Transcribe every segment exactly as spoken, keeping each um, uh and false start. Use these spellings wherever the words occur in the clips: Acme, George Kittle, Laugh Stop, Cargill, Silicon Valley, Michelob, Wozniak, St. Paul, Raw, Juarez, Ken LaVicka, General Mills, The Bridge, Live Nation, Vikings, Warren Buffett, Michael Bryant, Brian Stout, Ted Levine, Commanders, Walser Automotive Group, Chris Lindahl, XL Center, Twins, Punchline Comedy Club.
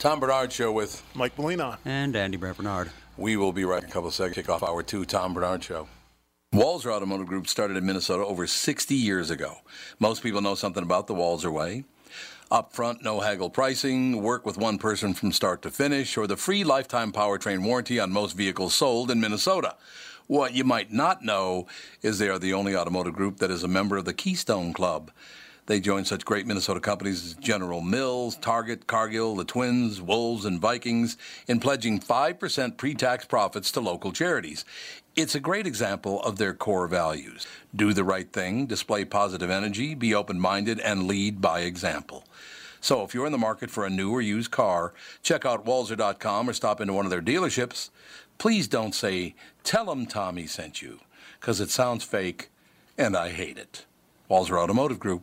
Tom Bernard Show with Mike Molina and Andy Brant Bernard. We will be right in a couple of seconds. Kick off hour two, Tom Bernard Show. Walser Automotive Group started in Minnesota over sixty years ago. Most people know something about the Walser way. Up front, no haggle pricing, work with one person from start to finish, or the free lifetime powertrain warranty on most vehicles sold in Minnesota. What you might not know is they are the only automotive group that is a member of the Keystone Club. They joined such great Minnesota companies as General Mills, Target, Cargill, the Twins, Wolves, and Vikings in pledging five percent pre-tax profits to local charities. It's a great example of their core values. Do the right thing, display positive energy, be open-minded, and lead by example. So if you're in the market for a new or used car, check out Walser dot com or stop into one of their dealerships. Please don't say, "Tell them Tommy sent you," because it sounds fake, and I hate it. Walser Automotive Group.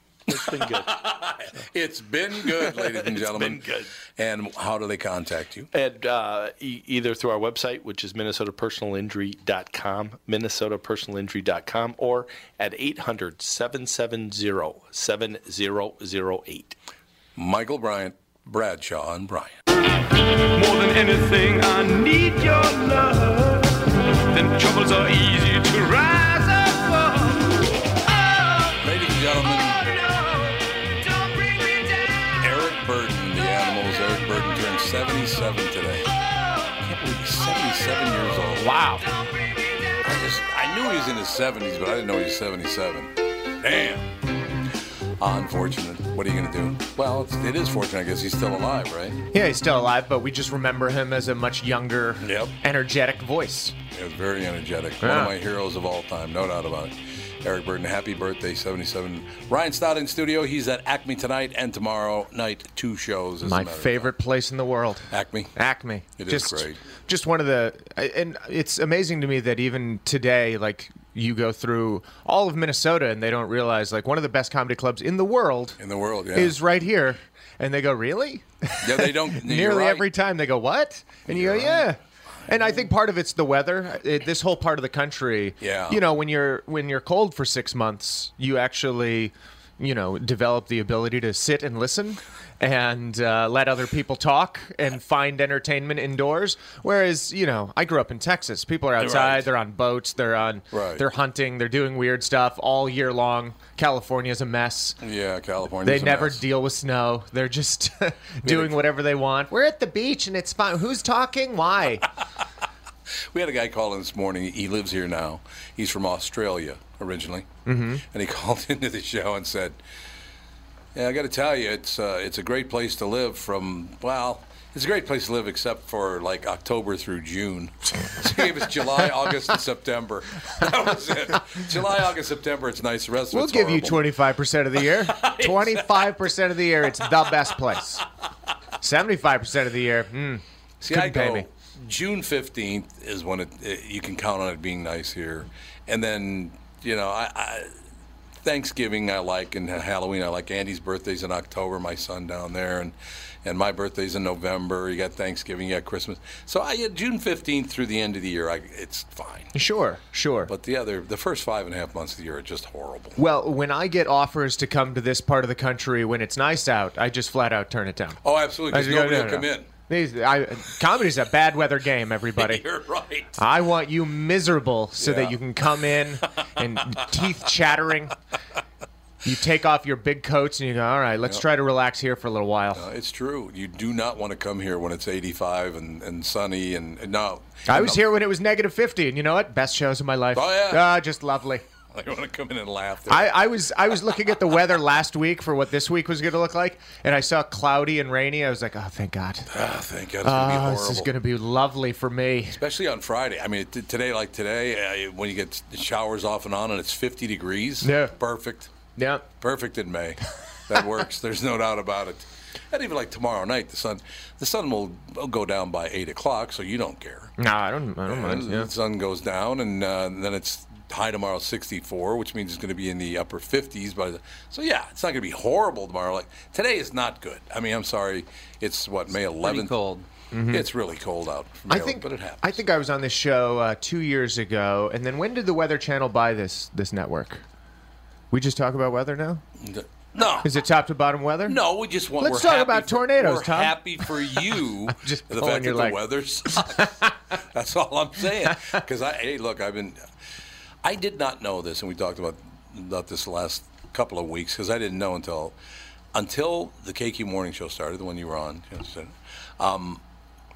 It's been good. It's been good, ladies and gentlemen. It's been good. And how do they contact you? And, uh, e- either through our website, which is minnesota personal injury dot com, minnesota personal injury dot com, or at eight hundred, seven seven zero, seven zero zero eight. Michael Bryant, Bradshaw and Bryant. More than anything, I need your love. Then troubles are easy to rise above. Oh, ladies and gentlemen. Oh. seventy-seven today. I can't believe he's seventy-seven years old. Wow. I just I knew he was in his seventies, but I didn't know he was seventy-seven. Damn. Unfortunate. What are you going to do? Well, it's, it is fortunate, I guess. He's still alive, right? Yeah, he's still alive, but we just remember him as a much younger, yep. energetic voice. He was very energetic. Yeah. One of my heroes of all time, no doubt about it. Eric Burden, happy birthday, seventy-seven. Ryan Stott in studio. He's at Acme tonight and tomorrow night, two shows. My favorite place in the world. Acme? Acme. It just, is great. Just one of the... And it's amazing to me that even today, like, you go through all of Minnesota and they don't realize, like, one of the best comedy clubs in the world... In the world, yeah. ...is right here. And they go, really? Yeah, they don't... Nearly right. every time they go, what? And you're you go, yeah... Right. And I think part of it's the weather. It, this whole part of the country, yeah. you know, when you're when you're cold for six months, you actually, you know, develop the ability to sit and listen and uh, let other people talk and find entertainment indoors. Whereas, you know, I grew up in Texas. People are outside. Right. They're on boats. They're on. Right. They're hunting. They're doing weird stuff all year long. California's a mess. Yeah, California's a mess. They never deal with snow. They're just doing whatever they want. We're at the beach and it's fine. Who's talking? Why? We had a guy call in this morning. He lives here now. He's from Australia originally. Mm-hmm. And he called into the show and said, yeah, I got to tell you, it's uh, it's a great place to live from, well, it's a great place to live except for, like, October through June. So he gave us July, August, and September. That was it. July, August, September, it's nice. The rest of we'll it's We'll give horrible. you twenty-five percent of the year. twenty-five percent of the year, it's the best place. seventy-five percent of the year, hmm. See, I go, pay me. June fifteenth is when it, it, you can count on it being nice here. And then, you know, I, I Thanksgiving I like, and Halloween I like. Andy's birthday's in October, my son down there, and, and my birthday's in November. You got Thanksgiving, you got Christmas. So I June fifteenth through the end of the year, I, it's fine. Sure, sure. But the other, the first five and a half months of the year are just horrible. Well, when I get offers to come to this part of the country when it's nice out, I just flat out turn it down. Oh, absolutely, because nobody no, no, will come no. in. These, I, comedy's a bad weather game, everybody. You're right. I want you miserable so yeah. that you can come in and teeth chattering. You take off your big coats and you go, all right, let's yep. try to relax here for a little while. Uh, it's true. You do not want to come here when it's eighty-five and, and sunny. and, and no. I was no. here when it was negative fifty, and you know what? Best shows of my life. Oh, yeah. Ah, just lovely. I want to come in and laugh. I, I was I was looking at the weather last week for what this week was going to look like, and I saw cloudy and rainy. I was like, oh, thank God. Oh, thank God. It's going to be horrible. This is going to be lovely for me. Especially on Friday. I mean, t- today, like today, uh, when you get showers off and on and it's fifty degrees, yeah. perfect. Yeah. Perfect in May. That works. There's no doubt about it. And even like tomorrow night, the sun the sun will, will go down by eight o'clock, so you don't care. No, I don't, I don't mind. Yeah. The sun goes down, and uh, then it's high tomorrow, sixty-four, which means it's going to be in the upper fifties. By the, so, yeah, it's not going to be horrible tomorrow. Like today is not good. I mean, I'm sorry. It's, what, it's May eleventh? Pretty cold. Mm-hmm. It's really cold out. I think, but it happens. I think I was on this show uh, two years ago, and then when did the Weather Channel buy this this network? We just talk about weather now? The, No. Is it top to bottom weather? No, we just want. Let's talk about for, tornadoes, we're Tom. We're happy for you. Just the fact that leg. the weather sucks. That's all I'm saying. Because I, hey, look, I've been, I did not know this, and we talked about about this the last couple of weeks because I didn't know until, until the K Q Morning Show started, the one you were on. You know, um,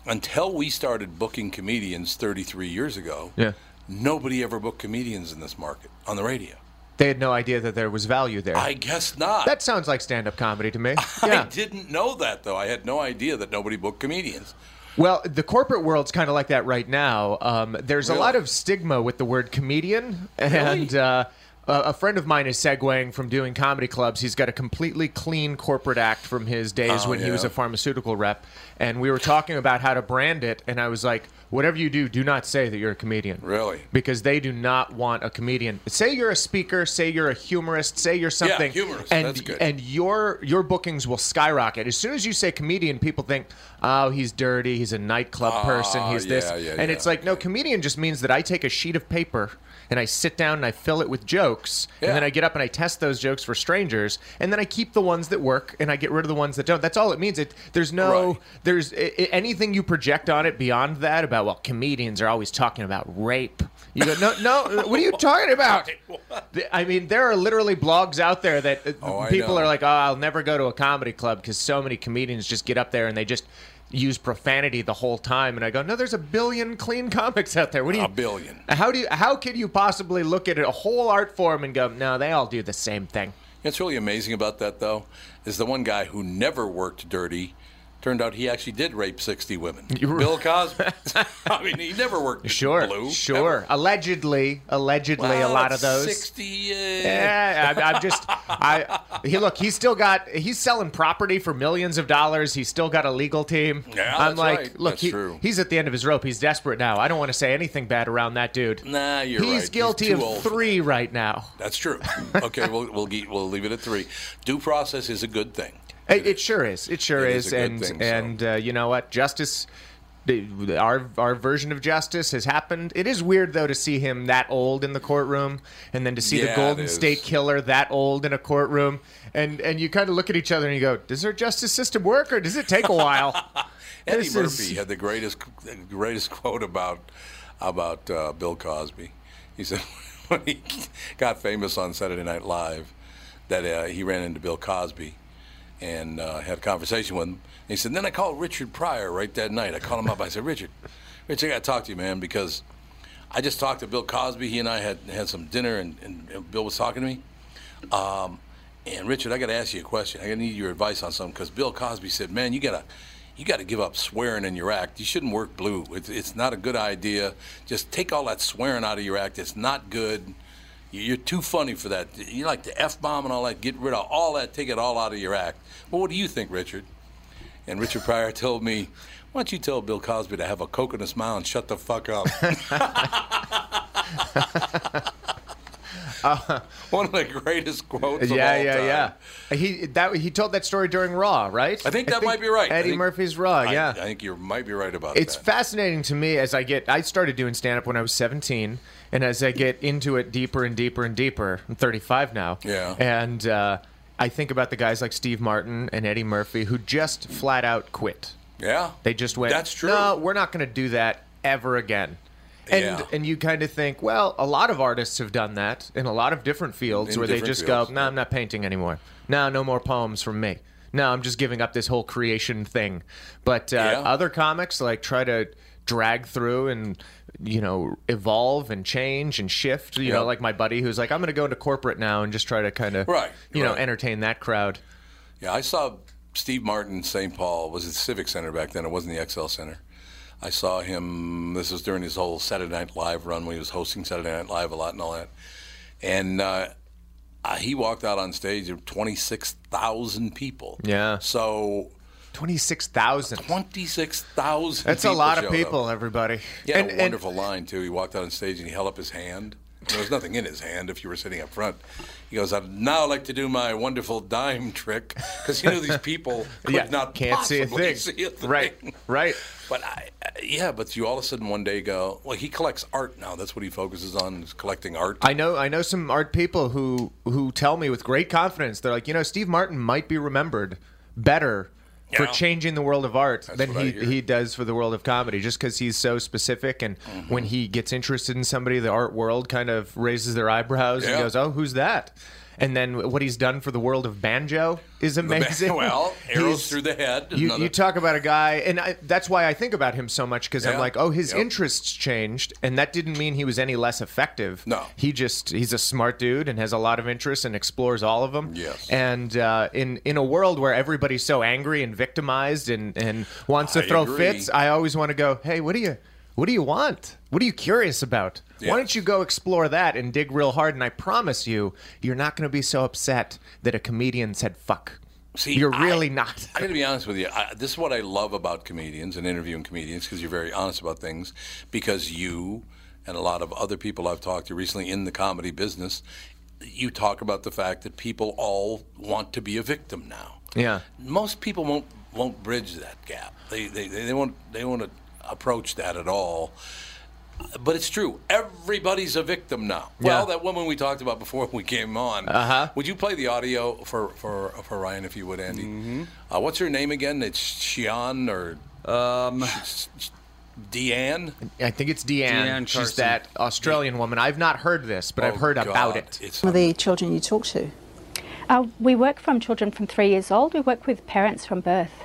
until we started booking comedians thirty-three years ago. Yeah. Nobody ever booked comedians in this market on the radio. They had no idea that there was value there. I guess not. That sounds like stand-up comedy to me. Yeah. I didn't know that, though. I had no idea that nobody booked comedians. Well, the corporate world's kind of like that right now. Um, there's really? a lot of stigma with the word comedian. And really? uh, a friend of mine is segueing from doing comedy clubs. He's got a completely clean corporate act from his days oh, when yeah. he was a pharmaceutical rep. And we were talking about how to brand it, and I was like, whatever you do, do not say that you're a comedian. Really? Because they do not want a comedian. Say you're a speaker, say you're a humorist, say you're something. Yeah, humorist, and, that's good. And your your bookings will skyrocket. As soon as you say comedian, people think, oh, he's dirty, he's a nightclub oh, person, he's yeah, this. Yeah, and yeah, it's like, okay. no, comedian just means that I take a sheet of paper and I sit down and I fill it with jokes, yeah. and then I get up and I test those jokes for strangers, and then I keep the ones that work and I get rid of the ones that don't. That's all it means. It There's no, right. there's it, anything you project on it beyond that about, well, comedians are always talking about rape. You go, no, no, what are you talking about? I mean, there are literally blogs out there that oh, people are like, oh, I'll never go to a comedy club because so many comedians just get up there and they just use profanity the whole time. And I go, no, there's a billion clean comics out there. What do you, a billion. How do you, how could you possibly look at a whole art form and go, no, they all do the same thing? What's really amazing about that, though, is the one guy who never worked dirty, turned out he actually did rape sixty women. Bill Cosby. I mean, he never worked sure, blue. Sure, sure. Allegedly, allegedly, well, a lot of those. sixty. Uh... Yeah, I'm just. I he look. He's still got. He's selling property for millions of dollars. He's still got a legal team. Yeah, I'm that's like, right. look, that's he, true. He's at the end of his rope. He's desperate now. I don't want to say anything bad around that dude. Nah, you're he's right. He's guilty he's of three right now. That's true. Okay, we'll we'll we'll leave it at three. Due process is a good thing. It, it sure is. It sure it is, is. and thing, so. and uh, you know what? Justice, our our version of justice has happened. It is weird though to see him that old in the courtroom, and then to see yeah, the Golden State Killer that old in a courtroom, and and you kind of look at each other and you go, does our justice system work, or does it take a while? Eddie this Murphy is... had the greatest greatest quote about about uh, Bill Cosby. He said when he got famous on Saturday Night Live, that uh, he ran into Bill Cosby. And uh, had a conversation with him. And he said, then I called Richard Pryor right that night. I called him up. I said, Richard, Rich, I got to talk to you, man, because I just talked to Bill Cosby. He and I had, had some dinner, and, and Bill was talking to me. Um, and, Richard, I got to ask you a question. I need your advice on something, because Bill Cosby said, man, you got to you got to give up swearing in your act. You shouldn't work blue. It's, it's not a good idea. Just take all that swearing out of your act. It's not good. You're too funny for that. You like the F-bomb and all that. Get rid of all that. Take it all out of your act. Well, what do you think, Richard? And Richard Pryor told me, why don't you tell Bill Cosby to have a coke in a smile and shut the fuck up? uh, One of the greatest quotes yeah, of all yeah, time. Yeah, yeah, He that he told that story during Raw, right? I think that I think might be right. Eddie think, Murphy's Raw, I, yeah. I think you might be right about it's that. It's fascinating to me as I get... I started doing stand-up when I was seventeen, and as I get into it deeper and deeper and deeper, I'm thirty-five now. Yeah. And uh, I think about the guys like Steve Martin and Eddie Murphy who just flat out quit. Yeah. They just went, that's true. No, we're not going to do that ever again. And yeah. and you kind of think, well, a lot of artists have done that in a lot of different fields in where different they just fields. go, no, I'm not painting anymore. No, no more poems from me. No, I'm just giving up this whole creation thing. But uh, yeah. other comics like try to drag through and, you know, evolve and change and shift. You yeah. know, like my buddy who's like, I'm going to go into corporate now and just try to kind of, right. you right. know, entertain that crowd. Yeah, I saw... Steve Martin, Saint Paul, was at the Civic Center back then. It wasn't the X L Center. I saw him, this was during his whole Saturday Night Live run when he was hosting Saturday Night Live a lot and all that. And uh, he walked out on stage with twenty-six thousand people. Yeah. So... twenty-six thousand twenty-six thousand That's a lot of people, up. everybody. He had and, a wonderful and... line, too. He walked out on stage and he held up his hand. There was nothing in his hand if you were sitting up front. He goes, I'd now like to do my wonderful dime trick. Because you know these people could yeah, not can't possibly see a, see a thing. Right, right. But, I, yeah, but you all of a sudden one day go, well, he collects art now. That's what he focuses on is collecting art. I know I know some art people who, who tell me with great confidence, they're like, you know, Steve Martin might be remembered better for changing the world of art That's than he, he does for the world of comedy, just because he's so specific. And mm-hmm. when he gets interested in somebody, the art world kind of raises their eyebrows yeah. and goes, oh, who's that? And then what he's done for the world of banjo is amazing. Ban- well, arrows he's, through the head. You, another... you talk about a guy, and I, that's why I think about him so much, because yeah. I'm like, oh, his yep. interests changed, and that didn't mean he was any less effective. No. He just, he's a smart dude and has a lot of interests and explores all of them. Yes. And uh, in, in a world where everybody's so angry and victimized and, and wants to I throw agree. fits, I always want to go, hey, what do you... What do you want? What are you curious about? Yeah. Why don't you go explore that and dig real hard? And I promise you, you're not going to be so upset that a comedian said fuck. See, you're I, really not. I'm going to be honest with you. I, this is what I love about comedians and interviewing comedians, because you're very honest about things, because you and a lot of other people I've talked to recently in the comedy business, you talk about the fact that people all want to be a victim now. Yeah. Most people won't won't bridge that gap. They they, they won't they want to approach that at all, but it's true. Everybody's a victim now. Yeah. Well, that woman we talked about before we came on. Uh-huh. Would you play the audio for for, for Ryan, if you would, Andy? Mm-hmm. Uh, what's her name again? It's Shion or um, Deanne. I think it's Deanne. Deanne She's that Australian woman. I've not heard this, but oh, I've heard God. about it. It's the children you talk to. Uh, we work from children from three years old. We work with parents from birth.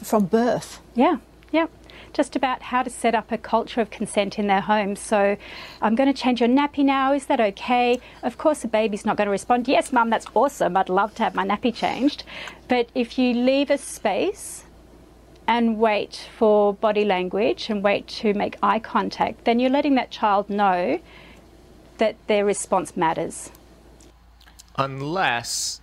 From birth. Yeah. Yeah. Just about how to set up a culture of consent in their home. So, I'm going to change your nappy now. Is that okay? Of course, the baby's not going to respond. Yes, Mum, that's awesome. I'd love to have my nappy changed. But if you leave a space and wait for body language and wait to make eye contact, then you're letting that child know that their response matters. Unless...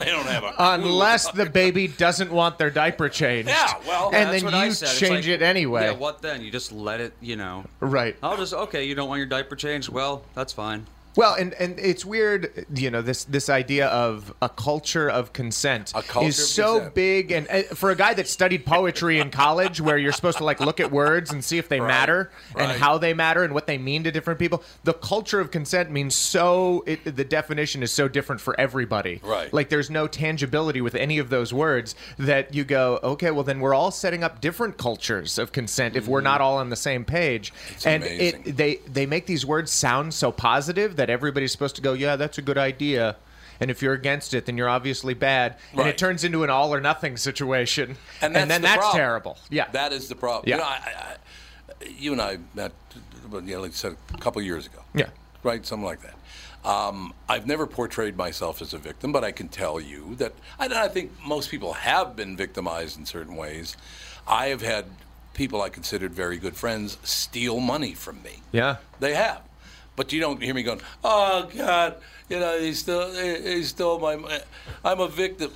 they don't have a unless the baby doesn't want their diaper changed. Yeah, well, and that's then what you I said. change like, it anyway. Yeah, what then? You just let it, you know. Right. I'll just okay. You don't want your diaper changed? Well, that's fine. Well, and, and it's weird, you know, this this idea of a culture of consent a culture is so consent. big. And uh, for a guy that studied poetry in college where you're supposed to, like, look at words and see if they right. matter right. and how they matter and what they mean to different people, the culture of consent means so – the definition is so different for everybody. Right. Like, there's no tangibility with any of those words that you go, okay, well, then we're all setting up different cultures of consent if mm-hmm. we're not all on the same page. It's and amazing. It, they, they make these words sound so positive that that everybody's supposed to go, yeah, that's a good idea. And if you're against it, then you're obviously bad. Right. And it turns into an all or nothing situation. And, that's and then the that's problem. terrible. Yeah. That is the problem. Yeah. You know, I, you and I met, you know, like I said, a couple of years ago. Yeah. Right? Something like that. Um, I've never portrayed myself as a victim, but I can tell you that I, I think most people have been victimized in certain ways. I have had people I considered very good friends steal money from me. Yeah. They have. But you don't hear me going, oh, God, you know, he stole, he stole my money. I'm a victim.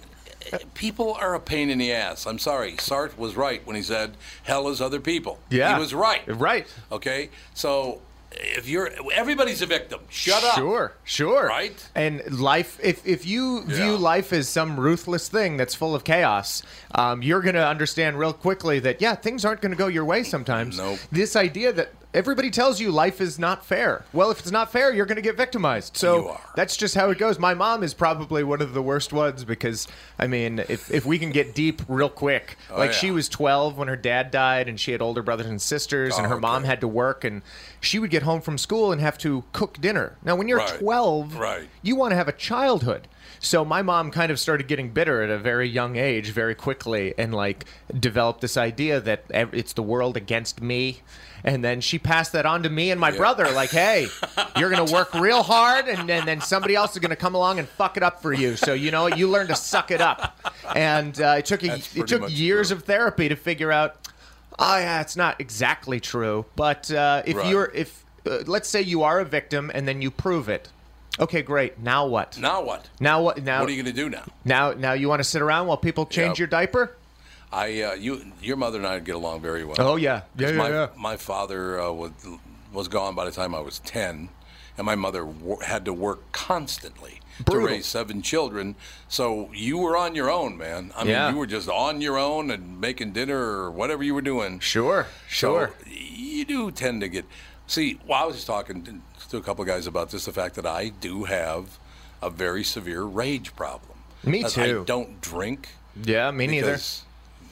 People are a pain in the ass. I'm sorry. Sartre was right when he said, hell is other people. Yeah. He was right. Right. Okay? So if you're, everybody's a victim. Shut sure, up. Sure. Sure. Right? And life, if, if you yeah. view life as some ruthless thing that's full of chaos, um, you're going to understand real quickly that, yeah, things aren't going to go your way sometimes. Nope. This idea that everybody tells you life is not fair. Well, if it's not fair, you're going to get victimized. So that's just how it goes. My mom is probably one of the worst ones because, I mean, if, if we can get deep real quick. Oh, like, yeah. She was twelve when her dad died, and she had older brothers and sisters, oh, and her okay. mom had to work, and she would get home from school and have to cook dinner. Now, when you're right. twelve, right. you want to have a childhood. So my mom kind of started getting bitter at a very young age very quickly and, like, developed this idea that it's the world against me. And then she passed that on to me and my yeah. brother, like, hey, you're going to work real hard, and, and then somebody else is going to come along and fuck it up for you. So, you know, you learn to suck it up. And uh, it took a, it took years true. of therapy to figure out, oh, yeah, it's not exactly true. But uh, if right. you're – if uh, let's say you are a victim and then you prove it. Okay, great. Now what? Now what? Now what? Now what are you going to do now? Now, now you want to sit around while people change yep. your diaper? I, uh, you, your mother and I get along very well. Oh yeah, yeah, yeah. My, yeah. my father uh, was was gone by the time I was ten, and my mother w- had to work constantly Brutal. to raise seven children. So you were on your own, man. I yeah. mean, you were just on your own and making dinner or whatever you were doing. Sure, sure. So you do tend to get. See, well, I was just talking to, to a couple of guys about this, the fact that I do have a very severe rage problem. Me too. I don't drink. Yeah, me because,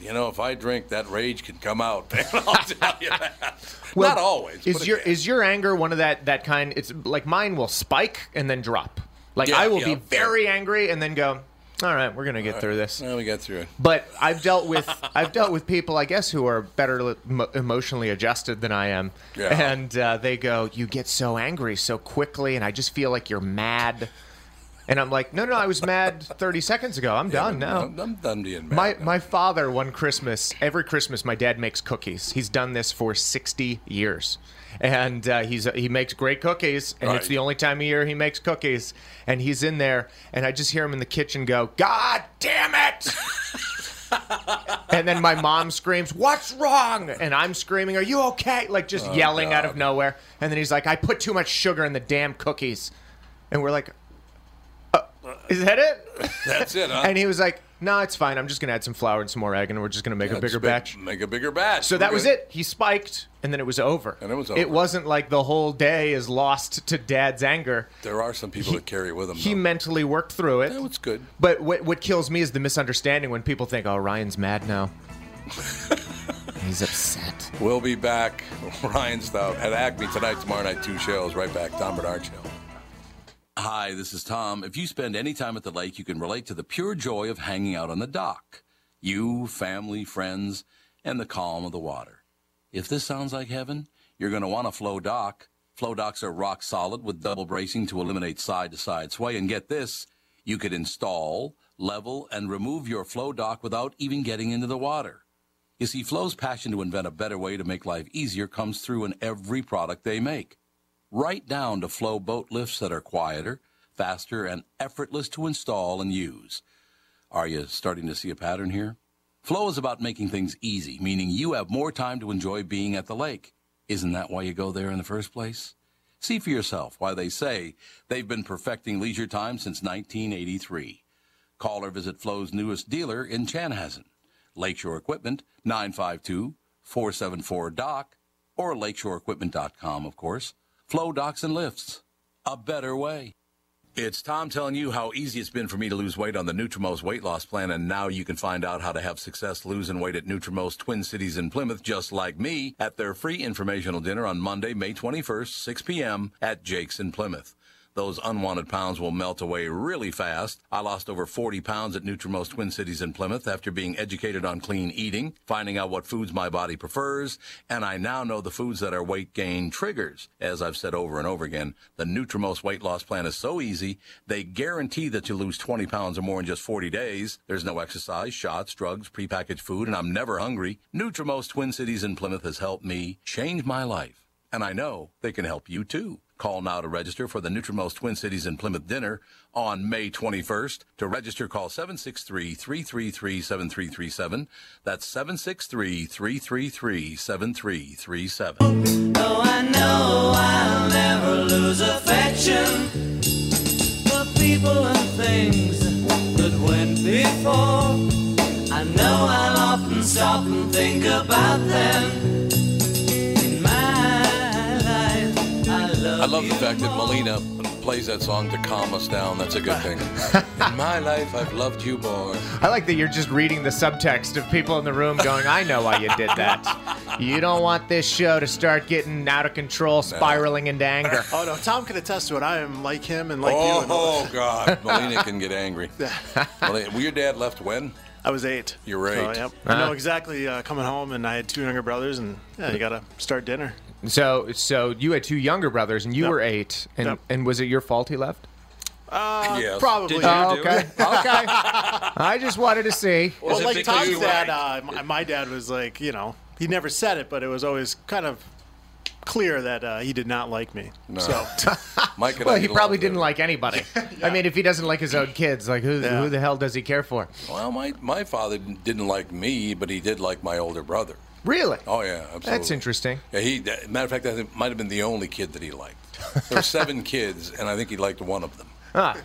neither. You know, if I drink, that rage can come out, man. I'll tell you that. Well, not always. Is your is your anger one of that, that kind? It's like mine will spike and then drop. Like yeah, I will yeah, be very yeah. angry and then go, all right, we're gonna get right. through this. Yeah, we got through it. But I've dealt with I've dealt with people, I guess, who are better emotionally adjusted than I am, yeah. and uh, they go, "You get so angry so quickly, and I just feel like you're mad." And I'm like, "No, no, I was mad thirty seconds ago. I'm yeah, done now. I'm, I'm done being mad." My now. my father, one Christmas, every Christmas, my dad makes cookies. He's done this for sixty years. And uh, he's he makes great cookies, and right. it's the only time of year he makes cookies. And he's in there, and I just hear him in the kitchen go, "God damn it!" And then my mom screams, "What's wrong?" And I'm screaming, "Are you okay?" Like just oh, yelling God. out of nowhere. And then he's like, "I put too much sugar in the damn cookies." And we're like, oh, "Is that it?" That's it, huh? And he was like, "No, it's fine. I'm just going to add some flour and some more egg, and we're just going to make yeah, a bigger big, batch. Make a bigger batch." So we're that good. was it. He spiked, and then it was over. And it was over. It wasn't like the whole day is lost to Dad's anger. There are some people he, that carry with him. He though. mentally worked through it. Yeah, it's good. But what, what kills me is the misunderstanding when people think, oh, Ryan's mad now. He's upset. We'll be back. Ryan's down at Acme tonight, tomorrow night, two shows. Right back. Tom Bernard Show. Hi, this is Tom. If you spend any time at the lake, you can relate to the pure joy of hanging out on the dock. You, family, friends, and the calm of the water. If this sounds like heaven, you're going to want a Flow dock. Flow docks are rock solid with double bracing to eliminate side-to-side sway. And get this, you could install, level, and remove your Flow dock without even getting into the water. You see, Flow's passion to invent a better way to make life easier comes through in every product they make. Right down to Flow boat lifts that are quieter, faster, and effortless to install and use. Are you starting to see a pattern here? Flow is about making things easy, meaning you have more time to enjoy being at the lake. Isn't that why you go there in the first place? See for yourself why they say they've been perfecting leisure time since nineteen eighty-three. Call or visit Flow's newest dealer in Chanhassen. Lakeshore Equipment, nine five two, four seven four, D O C, or lakeshore equipment dot com, of course. Flow docks and lifts, a better way. It's Tom telling you how easy it's been for me to lose weight on the Nutrimost weight loss plan, and now you can find out how to have success losing weight at Nutrimost Twin Cities in Plymouth, just like me, at their free informational dinner on Monday, May twenty-first, six p.m. at Jake's in Plymouth. Those unwanted pounds will melt away really fast. I lost over forty pounds at Nutrimost Twin Cities in Plymouth after being educated on clean eating, finding out what foods my body prefers, and I now know the foods that our weight gain triggers. As I've said over and over again, the Nutrimost weight loss plan is so easy, they guarantee that you lose twenty pounds or more in just forty days. There's no exercise, shots, drugs, prepackaged food, and I'm never hungry. Nutrimost Twin Cities in Plymouth has helped me change my life, and I know they can help you too. Call now to register for the Nutrimost Twin Cities in Plymouth dinner on May twenty-first. To register, call seven six three, three three three, seven three three seven. That's seven six three, three three three, seven three three seven. Oh, I know I'll never lose affection for people and things that went before. I know I'll often stop and think about them. I love the fact that Melina plays that song to calm us down. That's a good thing. In my life, I've loved you more. I like that you're just reading the subtext of people in the room going, I know why you did that. You don't want this show to start getting out of control, spiraling into anger. Oh, no, Tom can attest to it. I am like him and like oh, you. And oh, God. Melina can get angry. Melina, your dad left when? I was eight. You're eight. So, yep. uh-huh. I know exactly uh, coming home, and I had two younger brothers, and yeah, you got to start dinner. So so you had two younger brothers, and you yep. were eight, and, yep. and was it your fault he left? Uh, yes. Probably. Oh, okay. okay. I just wanted to see. Well, well like Tom's dad, right? uh, my, my dad was like, you know, he never said it, but it was always kind of clear that uh, he did not like me. No. So. Mike well, he probably didn't like anybody. Yeah. I mean, if he doesn't like his own kids, like who, yeah. who the hell does he care for? Well, my, my father didn't like me, but he did like my older brother. Really? Oh, yeah, absolutely. That's interesting. Yeah, he, matter of fact, I think might have been the only kid that he liked. There were seven kids, and I think he liked one of them. Ah.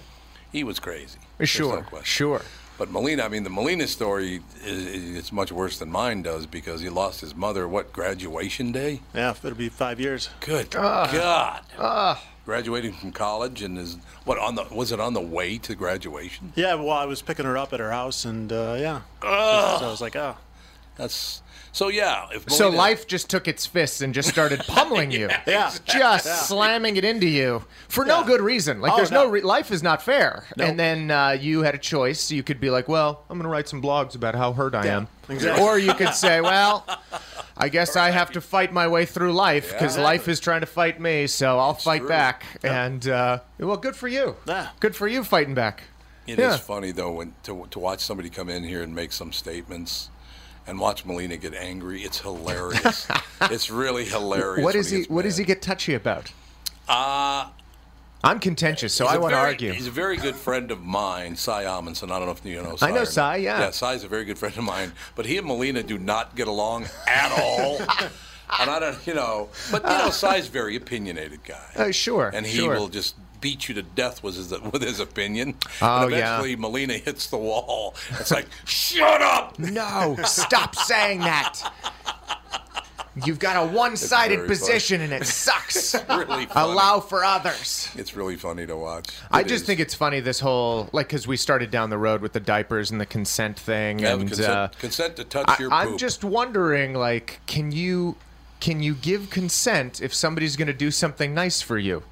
He was crazy. Sure, no question. Sure. But Melina, I mean, the Melina story, is, it's much worse than mine does because he lost his mother, what, graduation day? Yeah, it'll be five years. Good uh, God. Uh. Graduating from college, and is what on the was it on the way to graduation? Yeah, well, I was picking her up at her house, and, uh, yeah. Uh. So I was like, oh. That's... So, yeah. If Melina... So life just took its fists and just started pummeling you. yeah, yeah. Just yeah. slamming it into you for yeah. no good reason. Like, oh, there's no, no re- life is not fair. Nope. And then uh, you had a choice. So you could be like, well, I'm going to write some blogs about how hurt I yeah. am. Exactly. Or you could say, well, I guess I have to fight my way through life because yeah. life is trying to fight me. So I'll it's fight true. back. Yeah. And, uh, well, good for you. Yeah. Good for you fighting back. It yeah. is funny, though, when to to watch somebody come in here and make some statements. And watch Melina get angry. It's hilarious. It's really hilarious. What is he, he What does he get touchy about? Uh, I'm contentious, so I want to argue. He's a very good friend of mine, Cy Amundsen. I don't know if you know Cy. I know Cy, yeah. Yeah, Cy's a very good friend of mine. But he and Melina do not get along at all. And I don't, you know. But, you know, Cy's a very opinionated guy. Uh, sure. And he sure. will just beat you to death with his, with his opinion. Oh, and eventually, yeah. Melina hits the wall. It's like, shut up! No, stop saying that. You've got a one-sided position, funny. And it sucks. Really funny. Allow for others. It's really funny to watch. It I just is. think it's funny, this whole, like, because we started down the road with the diapers and the consent thing. Yeah, and consent, uh, consent to touch I, your poop. I'm just wondering, like, can you can you give consent if somebody's going to do something nice for you?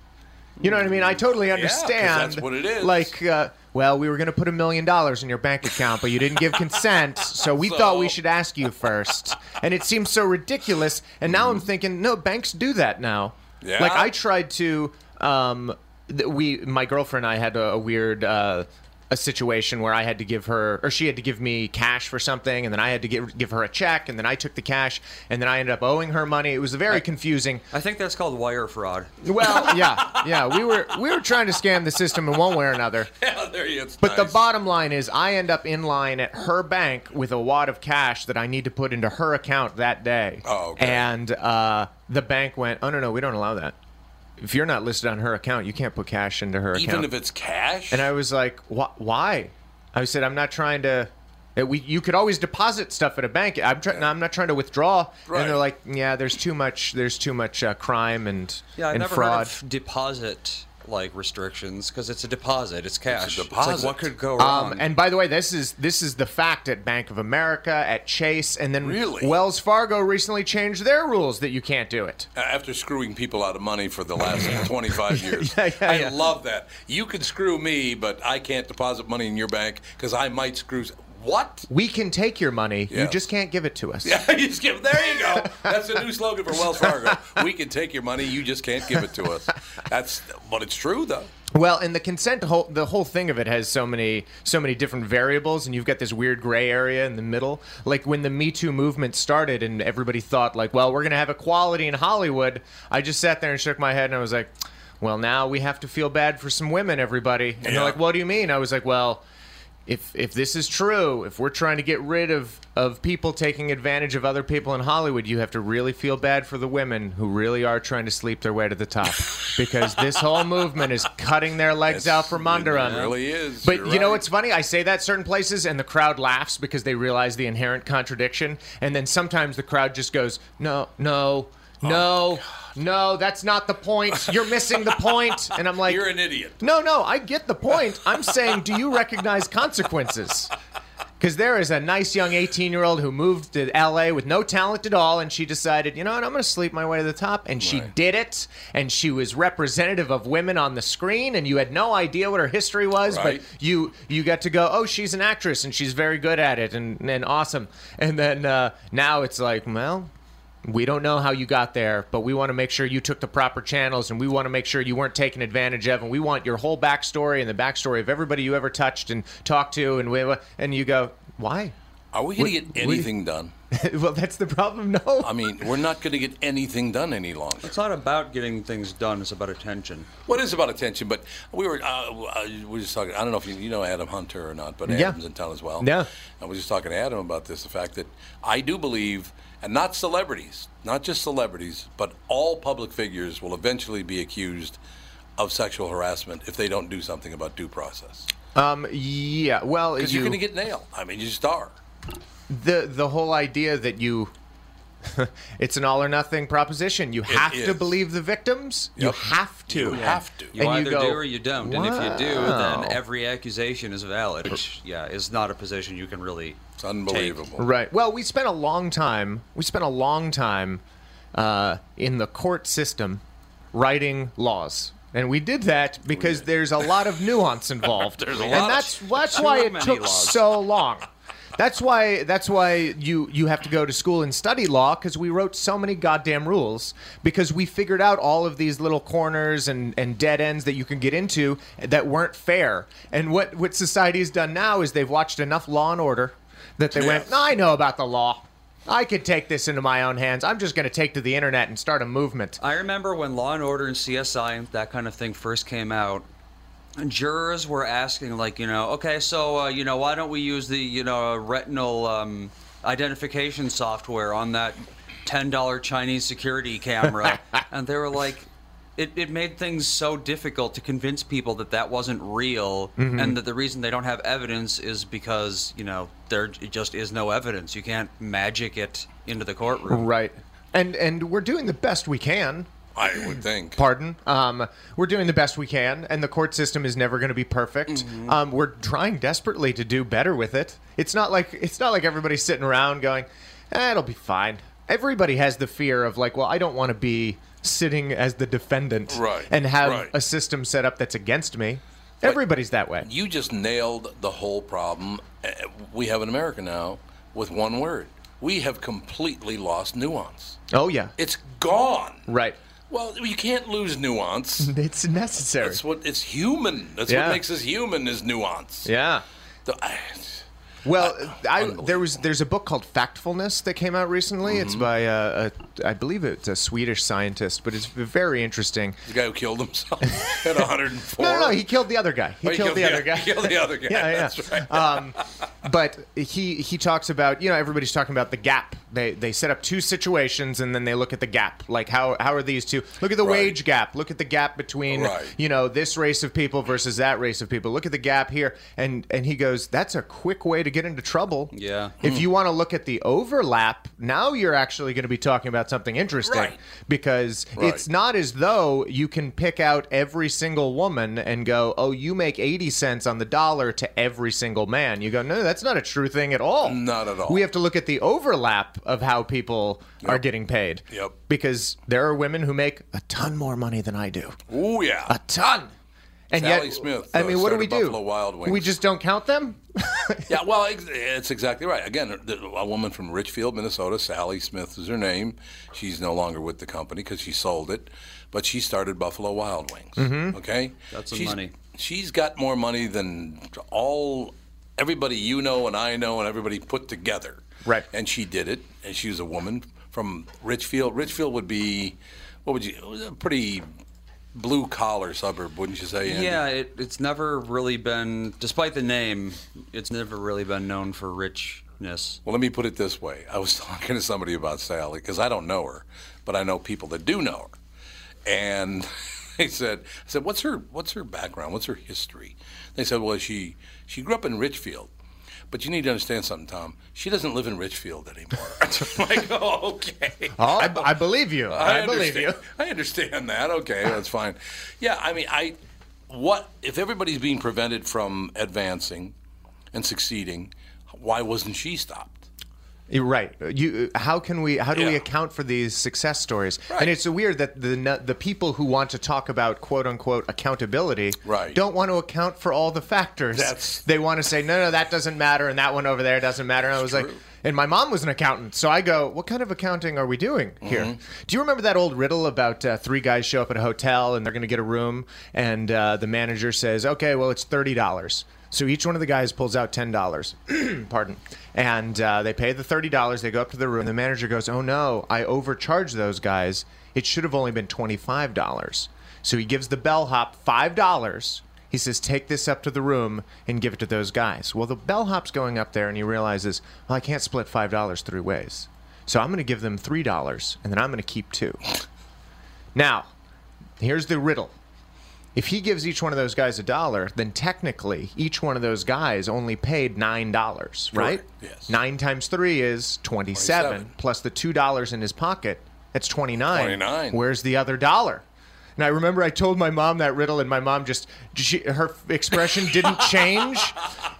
You know what I mean? I totally understand. Yeah, 'cause that's what it is. Like, uh, well, we were going to put a million dollars in your bank account, but you didn't give consent, so we so... thought we should ask you first. And it seems so ridiculous. And now mm. I'm thinking, no, banks do that now. Yeah. Like, I tried to. Um, we, my girlfriend and I had a, a weird. Uh, A situation where I had to give her, or she had to give me cash for something, and then I had to give give her a check, and then I took the cash, and then I ended up owing her money. It was very I, confusing. I think that's called wire fraud. Well, yeah, yeah, we were we were trying to scam the system in one way or another. Yeah, there you go. But nice. The bottom line is, I end up in line at her bank with a wad of cash that I need to put into her account that day. Oh, okay. And uh, the bank went, oh no, no, we don't allow that. If you're not listed on her account, you can't put cash into her account. Even if it's cash? And I was like, why? I said, I'm not trying to... We, you could always deposit stuff at a bank. I'm, try, yeah. I'm not trying to withdraw. Right. And they're like, yeah, there's too much There's too much uh, crime and, yeah, and fraud. Yeah, I've never heard of deposit like restrictions because it's a deposit. It's cash. It's a deposit. It's like, what could go wrong? Um, and by the way, this is this is the fact at Bank of America, at Chase, and then really? Wells Fargo recently changed their rules that you can't do it. After screwing people out of money for the last twenty-five years. yeah, yeah, I yeah. love that. You can screw me, but I can't deposit money in your bank because I might screw... What? We can take your money. Yes. You just can't give it to us. Yeah, you just give, there you go. That's a new slogan for Wells Fargo. We can take your money. You just can't give it to us. That's, but it's true, though. Well, and the consent, whole, the whole thing of it has so many so many different variables, and you've got this weird gray area in the middle. Like, when the Me Too movement started and everybody thought, like, well, we're going to have equality in Hollywood, I just sat there and shook my head, and I was like, well, now we have to feel bad for some women, everybody. And yeah. they're like, what do you mean? I was like, well... If if this is true, if we're trying to get rid of, of people taking advantage of other people in Hollywood, you have to really feel bad for the women who really are trying to sleep their way to the top. Because this whole movement is cutting their legs yes, out from under them. It really is. But You're you right. know what's funny? I say that certain places and the crowd laughs because they realize the inherent contradiction. And then sometimes the crowd just goes, no, no, no. Oh, No, that's not the point. You're missing the point. And I'm like... You're an idiot. No, no, I get the point. I'm saying, do you recognize consequences? Because there is a nice young eighteen-year-old who moved to L A with no talent at all, and she decided, you know what, I'm going to sleep my way to the top. And she right. did it, and she was representative of women on the screen, and you had no idea what her history was, right. but you you got to go, oh, she's an actress, and she's very good at it, and, and awesome. And then uh, now it's like, well... We don't know how you got there, but we want to make sure you took the proper channels, and we want to make sure you weren't taken advantage of, and we want your whole backstory and the backstory of everybody you ever touched and talked to, and we, and you go, why? Are we going to get anything we, done? Well, that's the problem, no. I mean, we're not going to get anything done any longer. It's not about getting things done. It's about attention. Well, it is about attention, but we were uh, we were just talking, I don't know if you, you know Adam Hunter or not, but Adam's yeah. in town as well. Yeah. I was just talking to Adam about this, the fact that I do believe... And not celebrities, not just celebrities, but all public figures will eventually be accused of sexual harassment if they don't do something about due process. Um, yeah, well... Because you, you're going to get nailed. I mean, you just are. The, the whole idea that you... It's an all-or-nothing proposition. You have to believe the victims. Yep. You have to. You have to. You and either you go, do or you don't. Wow. And if you do, then every accusation is valid, which, yeah, is not a position you can really It's unbelievable. Take. Right. Well, we spent a long time, we spent a long time uh, in the court system writing laws. And we did that because there's a lot of nuance involved. there's a lot and that's, of, that's why it took laws. so long. That's why that's why you, you have to go to school and study law, because we wrote so many goddamn rules, because we figured out all of these little corners and, and dead ends that you can get into that weren't fair. And what, what society has done now is they've watched enough Law and Order that they yes. went, I know about the law. I could take this into my own hands. I'm just going to take to the internet and start a movement. I remember when Law and Order and C S I and that kind of thing first came out, and jurors were asking, like, you know, okay, so, uh, you know, why don't we use the, you know, retinal um, identification software on that ten dollar Chinese security camera? And they were like, it, it made things so difficult to convince people that that wasn't real, mm-hmm. and that the reason they don't have evidence is because, you know, there just is no evidence. You can't magic it into the courtroom. Right. And, and we're doing the best we can. I would think. Pardon? Um, we're doing the best we can, and the court system is never going to be perfect. Mm-hmm. Um, we're trying desperately to do better with it. It's not like it's not like everybody's sitting around going, eh, it'll be fine. Everybody has the fear of, like, well, I don't want to be sitting as the defendant right. and have right. a system set up that's against me. But everybody's that way. You just nailed the whole problem we have in America now with one word. We have completely lost nuance. Oh, yeah. It's gone. Right. Well, you can't lose nuance. It's necessary. That's what it's human. That's yeah. what makes us human is nuance. Yeah. The, I, well, I, I, there was there's a book called Factfulness that came out recently. Mm-hmm. It's by uh, a, I believe it's a Swedish scientist, but it's very interesting. The guy who killed himself at one hundred four. no, no, no, he killed the other guy. He, oh, he killed, killed the, the other guy. He killed the other guy. yeah, yeah. That's right. Um, But he he talks about, you know, everybody's talking about the gap. They they set up two situations and then they look at the gap. Like, how how are these two? Look at the right. wage gap. Look at the gap between, right. you know, this race of people versus that race of people. Look at the gap here. And, and he goes, that's a quick way to get into trouble. Yeah. If hmm. you want to look at the overlap, now you're actually going to be talking about something interesting. Right. Because right. it's not as though you can pick out every single woman and go, oh, you make eighty cents on the dollar to every single man. You go, no, that's not a true thing at all. Not at all. We have to look at the overlap of how people yep. are getting paid. Yep. Because there are women who make a ton more money than I do. Oh, yeah. A ton. And Sally yet, Smith, I mean, what do we do? Wild Wings. We just don't count them? Yeah, well, it's exactly right. Again, a woman from Richfield, Minnesota, Sally Smith is her name. She's no longer with the company because she sold it. But she started Buffalo Wild Wings. Mm-hmm. Okay? That's some she's, money. She's got more money than all everybody you know and I know and everybody put together. Right. And she did it. And she was a woman from Richfield. Richfield would be, what would you, a pretty blue-collar suburb, wouldn't you say, Andy? Yeah, it, it's never really been, despite the name, it's never really been known for richness. Well, let me put it this way. I was talking to somebody about Sally, because I don't know her, but I know people that do know her. And they said, I said, what's her what's her background? What's her history? They said, well, she she grew up in Richfield. But you need to understand something, Tom. She doesn't live in Richfield anymore. I'm like, oh, okay. Oh, I, I believe you. I, I believe you. I understand that. Okay, that's fine. Yeah, I mean, I what if everybody's being prevented from advancing and succeeding? Why wasn't she stopped? You're right. You, how can we? How do yeah. we account for these success stories? Right. And it's weird that the the people who want to talk about quote unquote accountability right. don't want to account for all the factors. That's... They want to say no, no, that doesn't matter, and that one over there doesn't matter. That's and I was true. like, and my mom was an accountant, so I go, what kind of accounting are we doing here? Mm-hmm. Do you remember that old riddle about uh, three guys show up at a hotel and they're going to get a room, and uh, the manager says, okay, well it's thirty dollars. So each one of the guys pulls out ten dollars, pardon, and uh, they pay the thirty dollars, they go up to the room, and the manager goes, oh no, I overcharged those guys, it should have only been twenty-five dollars. So he gives the bellhop five dollars, he says, take this up to the room and give it to those guys. Well, the bellhop's going up there and he realizes, well, I can't split five dollars three ways, so I'm going to give them three dollars, and then I'm going to keep two. Now, here's the riddle. If he gives each one of those guys a dollar, then technically each one of those guys only paid nine dollars, right? Correct. Yes. Nine times three is twenty-seven, twenty-seven. Plus the two dollars in his pocket, that's twenty-nine. Twenty-nine. Where's the other dollar? And I remember I told my mom that riddle, and my mom just, she, her expression didn't change,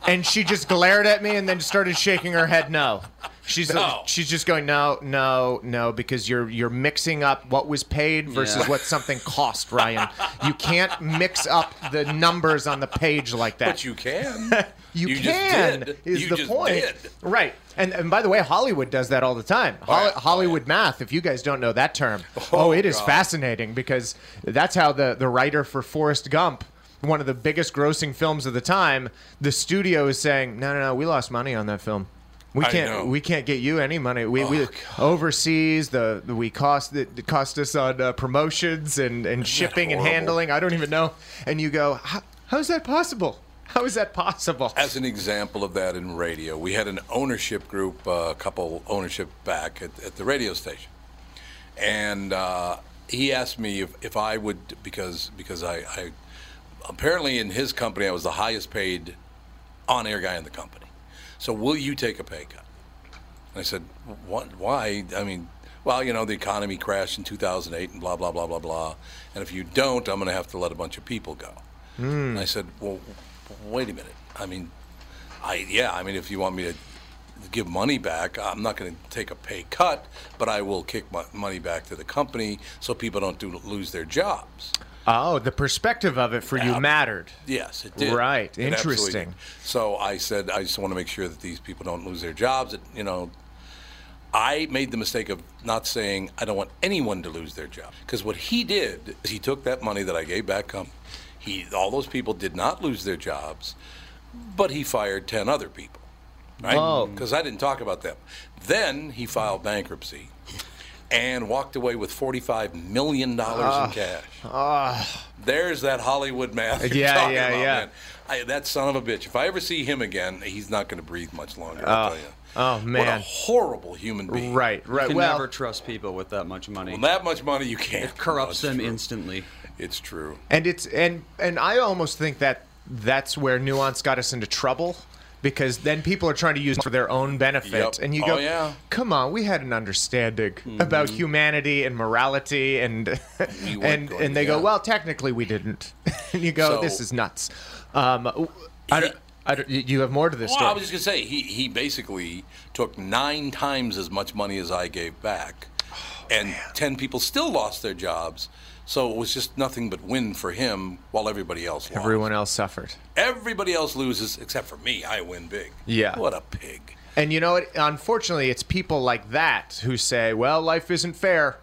and she just glared at me and then started shaking her head no. She's no. she's just going no no no because you're you're mixing up what was paid versus yeah. what something cost, Ryan. You can't mix up the numbers on the page like that. But you can. you, you can just did. is you the just point, did. right? And and by the way, Hollywood does that all the time. Hol- oh, yeah. Hollywood oh, yeah. math. If you guys don't know that term, oh, oh it is God. fascinating, because that's how the the writer for Forrest Gump, one of the biggest grossing films of the time, the studio is saying no no no we lost money on that film. We can't. We can't get you any money. We, oh, we overseas. The, the we cost it cost us on uh, promotions and, and shipping and handling. I don't even know. And you go, how, how is that possible? How is that possible? As an example of that in radio, we had an ownership group, a uh, couple ownership back at, at the radio station, and uh, he asked me if, if I would because because I, I apparently in his company I was the highest paid on-air guy in the company. So will you take a pay cut? And I said, what, why? I mean, well, you know, the economy crashed in two thousand eight and blah, blah, blah, blah, blah. And if you don't, I'm going to have to let a bunch of people go. Mm. And I said, well, wait a minute. I mean, I yeah, I mean, if you want me to give money back, I'm not going to take a pay cut, but I will kick my money back to the company so people don't do, lose their jobs. Oh, the perspective of it for you mattered. Yes, it did. Right, it interesting. So I said, I just want to make sure that these people don't lose their jobs. It, you know, I made the mistake of not saying I don't want anyone to lose their job. Because what he did is he took that money that I gave back. Um, he, all those people did not lose their jobs, but he fired ten other people. Right? Because I didn't talk about them. Then he filed bankruptcy. And walked away with forty-five million dollars uh, in cash. Uh, There's that Hollywood math. You're yeah, talking yeah, about, yeah. Man. I, that son of a bitch. If I ever see him again, he's not going to breathe much longer, I'll oh. tell you. Oh, man. What a horrible human being. Right, right. You can well, never trust people with that much money. Well, that much money, you can't. It corrupts them instantly. It's true. And it's and and I almost think that that's where nuance got us into trouble, because then people are trying to use it for their own benefit. Yep. And you go, oh, yeah. come on, we had an understanding mm-hmm. about humanity and morality. And we and, going, and they yeah. go, well, technically we didn't. And you go, so, this is nuts. Um, I don't... I don't, you have more to this well, story. I was just going to say, he, he basically took nine times as much money as I gave back, oh, and man. ten people still lost their jobs, so it was just nothing but win for him while everybody else lost. Everyone else suffered. Everybody else loses, except for me. I win big. Yeah. What a pig. And you know what? Unfortunately, it's people like that who say, well, life isn't fair.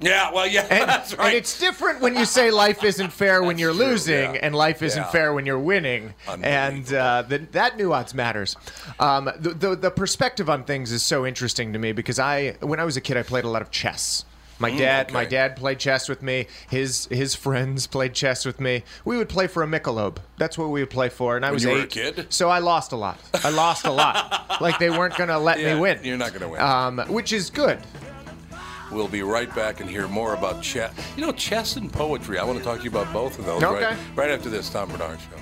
Yeah, well, yeah, and, that's right. And it's different when you say life isn't fair when you're true, losing, yeah. and life isn't yeah. fair when you're winning, and uh, the, that nuance matters. Um, the, the the perspective on things is so interesting to me, because I, when I was a kid, I played a lot of chess. My mm, dad, okay. my dad played chess with me. His his friends played chess with me. We would play for a Michelob. That's what we would play for. And I when was you were eight, a kid, so I lost a lot. I lost a lot. Like they weren't going to let yeah, me win. You're not going to win, um, which is good. We'll be right back and hear more about chess. You know, chess and poetry. I want to talk to you about both of those okay. right, right after this Tom Bernard Show.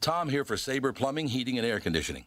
Tom here for Sabre Plumbing, Heating, and Air Conditioning.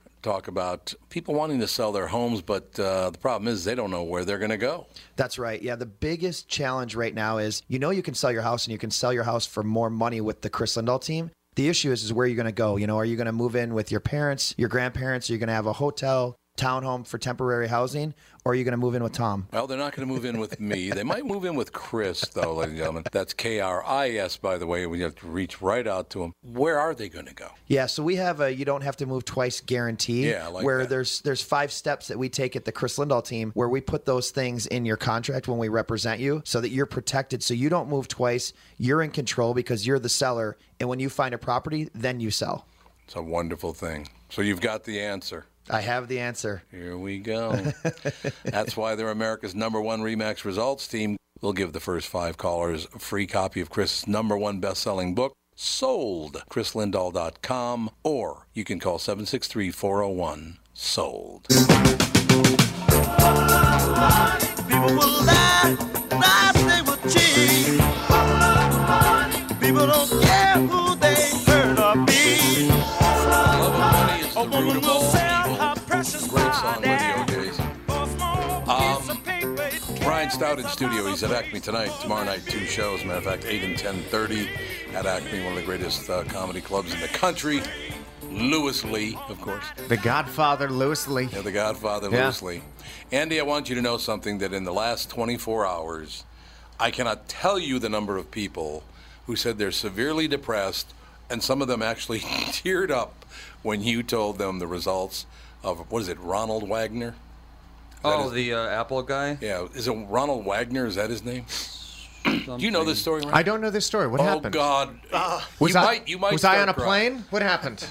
Talk about people wanting to sell their homes, but uh, the problem is they don't know where they're going to go. That's right. Yeah, the biggest challenge right now is, you know, you can sell your house, and you can sell your house for more money with the Chris Lindahl team. The issue is, is where you're going to go. You know, are you going to move in with your parents, your grandparents? Are you going to have a hotel, townhome for temporary housing, or are you going to move in with Tom? Well, they're not going to move in with me. They might move in with Chris, though, ladies and gentlemen. That's K R I S, by the way. We have to reach right out to them. Where are they going to go? Yeah, so we have a you don't have to move twice guarantee, yeah, I like where that. there's there's five steps that we take at the Chris Lindahl team where we put those things in your contract when we represent you so that you're protected, so you don't move twice. You're in control because you're the seller, and when you find a property, then you sell. It's a wonderful thing. So you've got the answer. I have the answer. Here we go. That's why they're America's number one RE/MAX results team. We'll give the first five callers a free copy of Chris's number one best-selling book, Sold, chris lindahl dot com, or you can call seven six three, four oh one, SOLD. People will lie, lies they will cheat. People don't care who they turn up be. Love of money is the root of all. Great song with the O J's. Um, Brian Stout in studio. He's at Acme tonight. Tomorrow night, two shows. Matter of fact, eight and ten thirty at Acme, one of the greatest uh, comedy clubs in the country. Lewis Lee, of course. The Godfather, Lewis Lee. Yeah, the Godfather, yeah. Lewis Lee. Andy, I want you to know something, that in the last twenty-four hours, I cannot tell you the number of people who said they're severely depressed, and some of them actually teared up when you told them the results of, what is it, Ronald Wagner? Is oh, his, the uh, Apple guy? Yeah. Is it Ronald Wagner? Is that his name? Do you know this story, Ryan? I don't know this story. What oh, happened? Oh, God. Uh, was you I, might, you might was I on a crying. plane? What happened?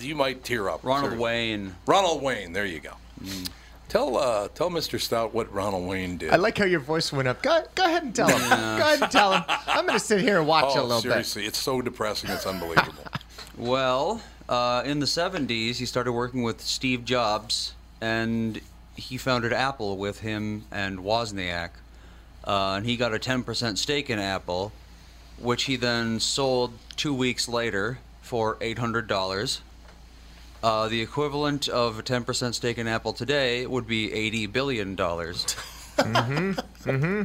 You might tear up. Ronald sir. Wayne. Ronald Wayne. There you go. Mm. Tell uh, tell Mister Stout what Ronald Wayne did. I like how your voice went up. Go, go ahead and tell him. Yeah. Go ahead and tell him. I'm going to sit here and watch oh, a little seriously. bit. Seriously, it's so depressing. It's unbelievable. Well... Uh, in the seventies, he started working with Steve Jobs, and he founded Apple with him and Wozniak. Uh, and he got a ten percent stake in Apple, which he then sold two weeks later for eight hundred dollars. Uh, the equivalent of a ten percent stake in Apple today would be eighty billion dollars. Mm-hmm. Mm-hmm.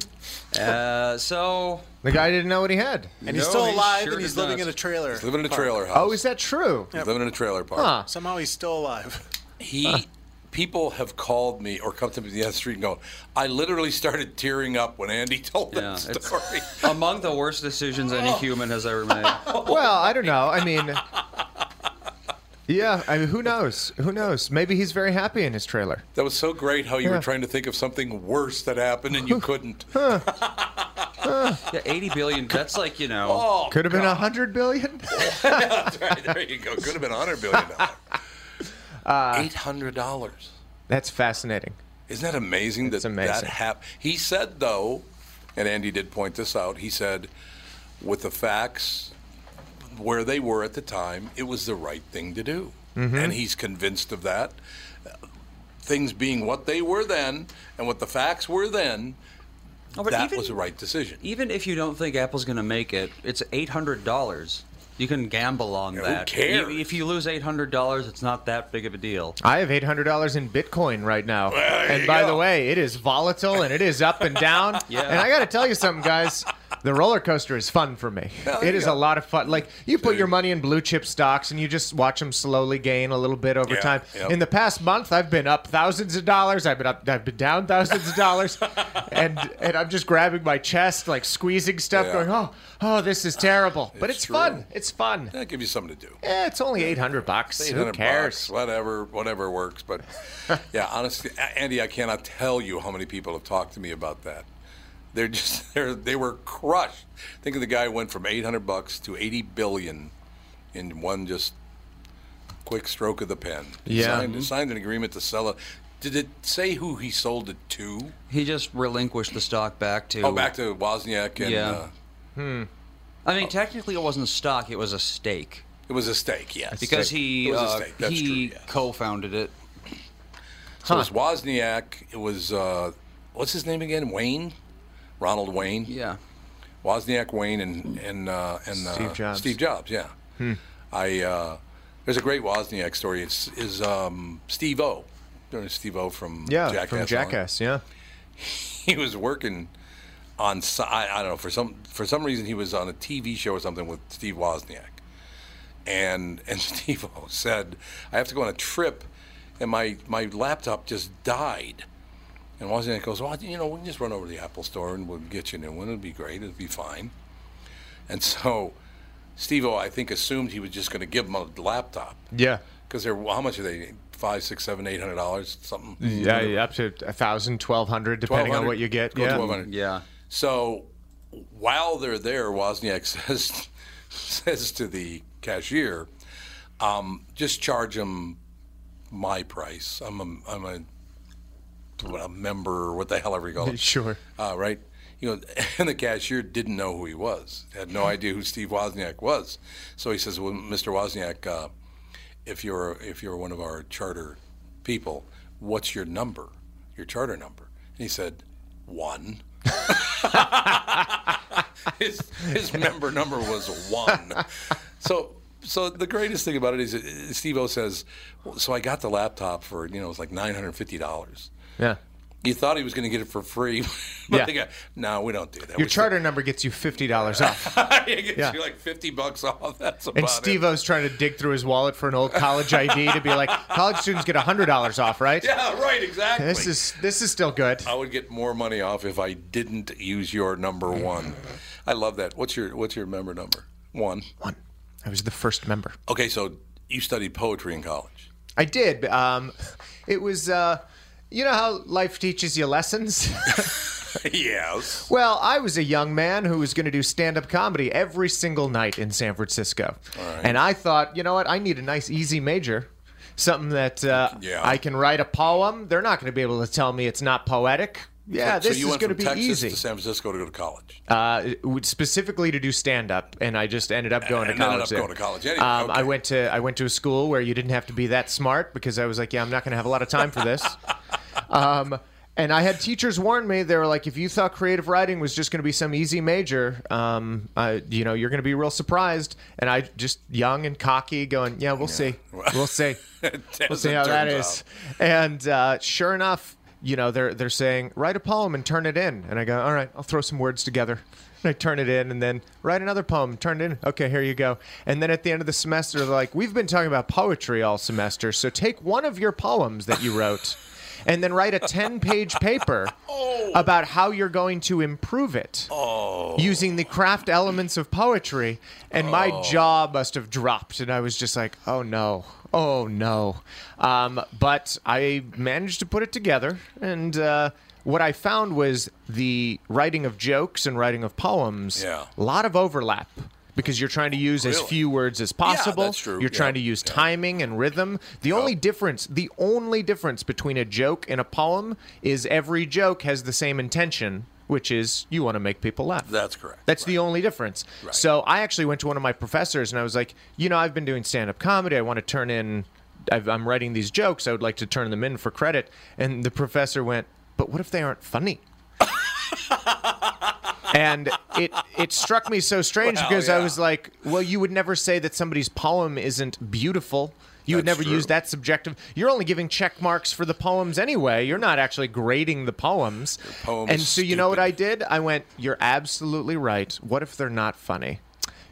Uh, so... The guy didn't know what he had. And no, he's still alive, he sure and he's living not. in a trailer. He's living in a trailer park. house. Oh, is that true? He's yep. living in a trailer park. Huh. Somehow he's still alive. He, huh. People have called me or come to me the other street and go, I literally started tearing up when Andy told yeah, that story. Among the worst decisions any human has ever made. Well, I don't know. I mean... Yeah, I mean, who knows? Who knows? Maybe he's very happy in his trailer. That was so great how you yeah. were trying to think of something worse that happened and you couldn't. Huh. Huh. Yeah, eighty billion. That's like, you know. Oh, could have been one hundred billion. Yeah, that's right. There you go. Could have been one hundred billion dollars. Uh, eight hundred dollars. That's fascinating. Isn't that amazing that's that amazing. that happened? He said, though, and Andy did point this out, he said, with the facts where they were at the time, it was the right thing to do. Mm-hmm. And he's convinced of that. Things being what they were then and what the facts were then, oh, that even, was the right decision. Even if you don't think Apple's going to make it, it's eight hundred dollars. You can gamble on yeah, that. Who cares? If you lose eight hundred dollars, it's not that big of a deal. I have eight hundred dollars in Bitcoin right now. Well, and by go. the way, it is volatile and it is up and down. Yeah. And I got to tell you something, guys. The roller coaster is fun for me. Well, it is go. a lot of fun. Like, you put your money in blue chip stocks and you just watch them slowly gain a little bit over yeah, time. Yep. In the past month, I've been up thousands of dollars. I've been up. I've been down thousands of dollars, and and I'm just grabbing my chest, like squeezing stuff, yeah. going, oh, oh, this is terrible. It's but it's true. fun. It's fun. That'll give you something to do. Yeah, it's only eight hundred bucks. eight hundred Who cares? Bucks, whatever, whatever works. But yeah, honestly, Andy, I cannot tell you how many people have talked to me about that. They're just they're, they were crushed. Think of the guy who went from eight hundred bucks to eighty billion in one just quick stroke of the pen. Yeah, signed, signed an agreement to sell it. Did it say who he sold it to? He just relinquished the stock back to oh, back to Wozniak and. Yeah. Uh, hmm. I mean, oh. technically, it wasn't a stock; it was a stake. It was a stake, yes. Because stake. he uh, he true, yes. co-founded it. So huh. it was Wozniak. It was uh, what's his name again? Wayne. Ronald Wayne, yeah, Wozniak, Wayne, and and uh, and uh, Steve Jobs. Steve Jobs, yeah. Hmm. I uh, there's a great Wozniak story. It's is um, Steve-O, Steve-O from yeah, Jackass. From Jackass, on. yeah. He was working on I, I don't know for some for some reason he was on a T V show or something with Steve Wozniak, and and Steve-O said, "I have to go on a trip, and my my laptop just died." And Wozniak goes, well, you know, we can just run over to the Apple store and we'll get you a new one. It'll be great. It'll be fine. And so Steve-O, I think, assumed he was just going to give him a laptop. Yeah. Because they're, how much are they? Five, six, seven, eight hundred dollars, something. Yeah, yeah, up to a thousand, twelve hundred, depending on what you get. Yeah. twelve hundred. Yeah. So while they're there, Wozniak says says to the cashier, um, just charge him my price. I'm a, I'm a a member or what the hell ever you call it. Sure. Uh, right? You know, and the cashier didn't know who he was. Had no idea who Steve Wozniak was. So he says, well, Mister Wozniak, uh, if you're if you're one of our charter people, what's your number? Your charter number? And he said, one. his his member number was one. So So the greatest thing about it is Steve-O says, so I got the laptop for, you know, it was like nine hundred fifty dollars. Yeah. You thought he was going to get it for free. But yeah. They got, no, we don't do that. Your we charter should... number gets you fifty dollars off. It gets yeah. you like fifty bucks off. That's about And Steve-O's it. trying to dig through his wallet for an old college I D to be like, college students get one hundred dollars off, right? Yeah, right, exactly. This is this is still good. I would get more money off if I didn't use your number one. I love that. What's your what's your member number? One. One. I was the first member. Okay, so you studied poetry in college. I did. Um, it was... Uh, You know how life teaches you lessons? Yes. Well, I was a young man who was going to do stand-up comedy every single night in San Francisco. All right. And I thought, you know what? I need a nice, easy major. Something that uh, yeah. I can write a poem. They're not going to be able to tell me it's not poetic. Yeah, so, this so you is going to be Texas easy. To San Francisco to go to college. Uh, specifically to do stand-up, and I just ended up going and to college. Ended up there. going to college. Anyway, um, okay. I went to I went to a school where you didn't have to be that smart because I was like, yeah, I'm not going to have a lot of time for this. Um, and I had teachers warn me. They were like, if you thought creative writing was just going to be some easy major, um, uh, you know, you're going to be real surprised. And I just young and cocky going, yeah, we'll yeah. see. We'll see. We'll see how that is. Out. And uh, sure enough, you know, they're they're saying, write a poem and turn it in. And I go, all right, I'll throw some words together. And I turn it in and then write another poem, turn it in. Okay, here you go. And then at the end of the semester, they're like, we've been talking about poetry all semester, so take one of your poems that you wrote and then write a ten-page paper oh. about how you're going to improve it oh. using the craft elements of poetry. And oh. my jaw must have dropped, and I was just like, oh, no. Oh, no. Um, but I managed to put it together, and uh, what I found was the writing of jokes and writing of poems, yeah. a lot of overlap. Because you're trying to use really? as few words as possible. Yeah, that's true. You're yeah. trying to use yeah. timing and rhythm. The yeah. only difference, the only difference between a joke and a poem is every joke has the same intention, which is you want to make people laugh. That's correct. That's right. the only difference. Right. So I actually went to one of my professors and I was like, you know, I've been doing stand-up comedy. I want to turn in, I've, I'm writing these jokes. I would like to turn them in for credit. And the professor went, but what if they aren't funny? And it, it struck me so strange well, because yeah. I was like, well, you would never say that somebody's poem isn't beautiful. You That's would never true. use that subjective. You're only giving check marks for the poems anyway. You're not actually grading the poems. The poem's and so stupid. You know what I did? I went, you're absolutely right. What if they're not funny?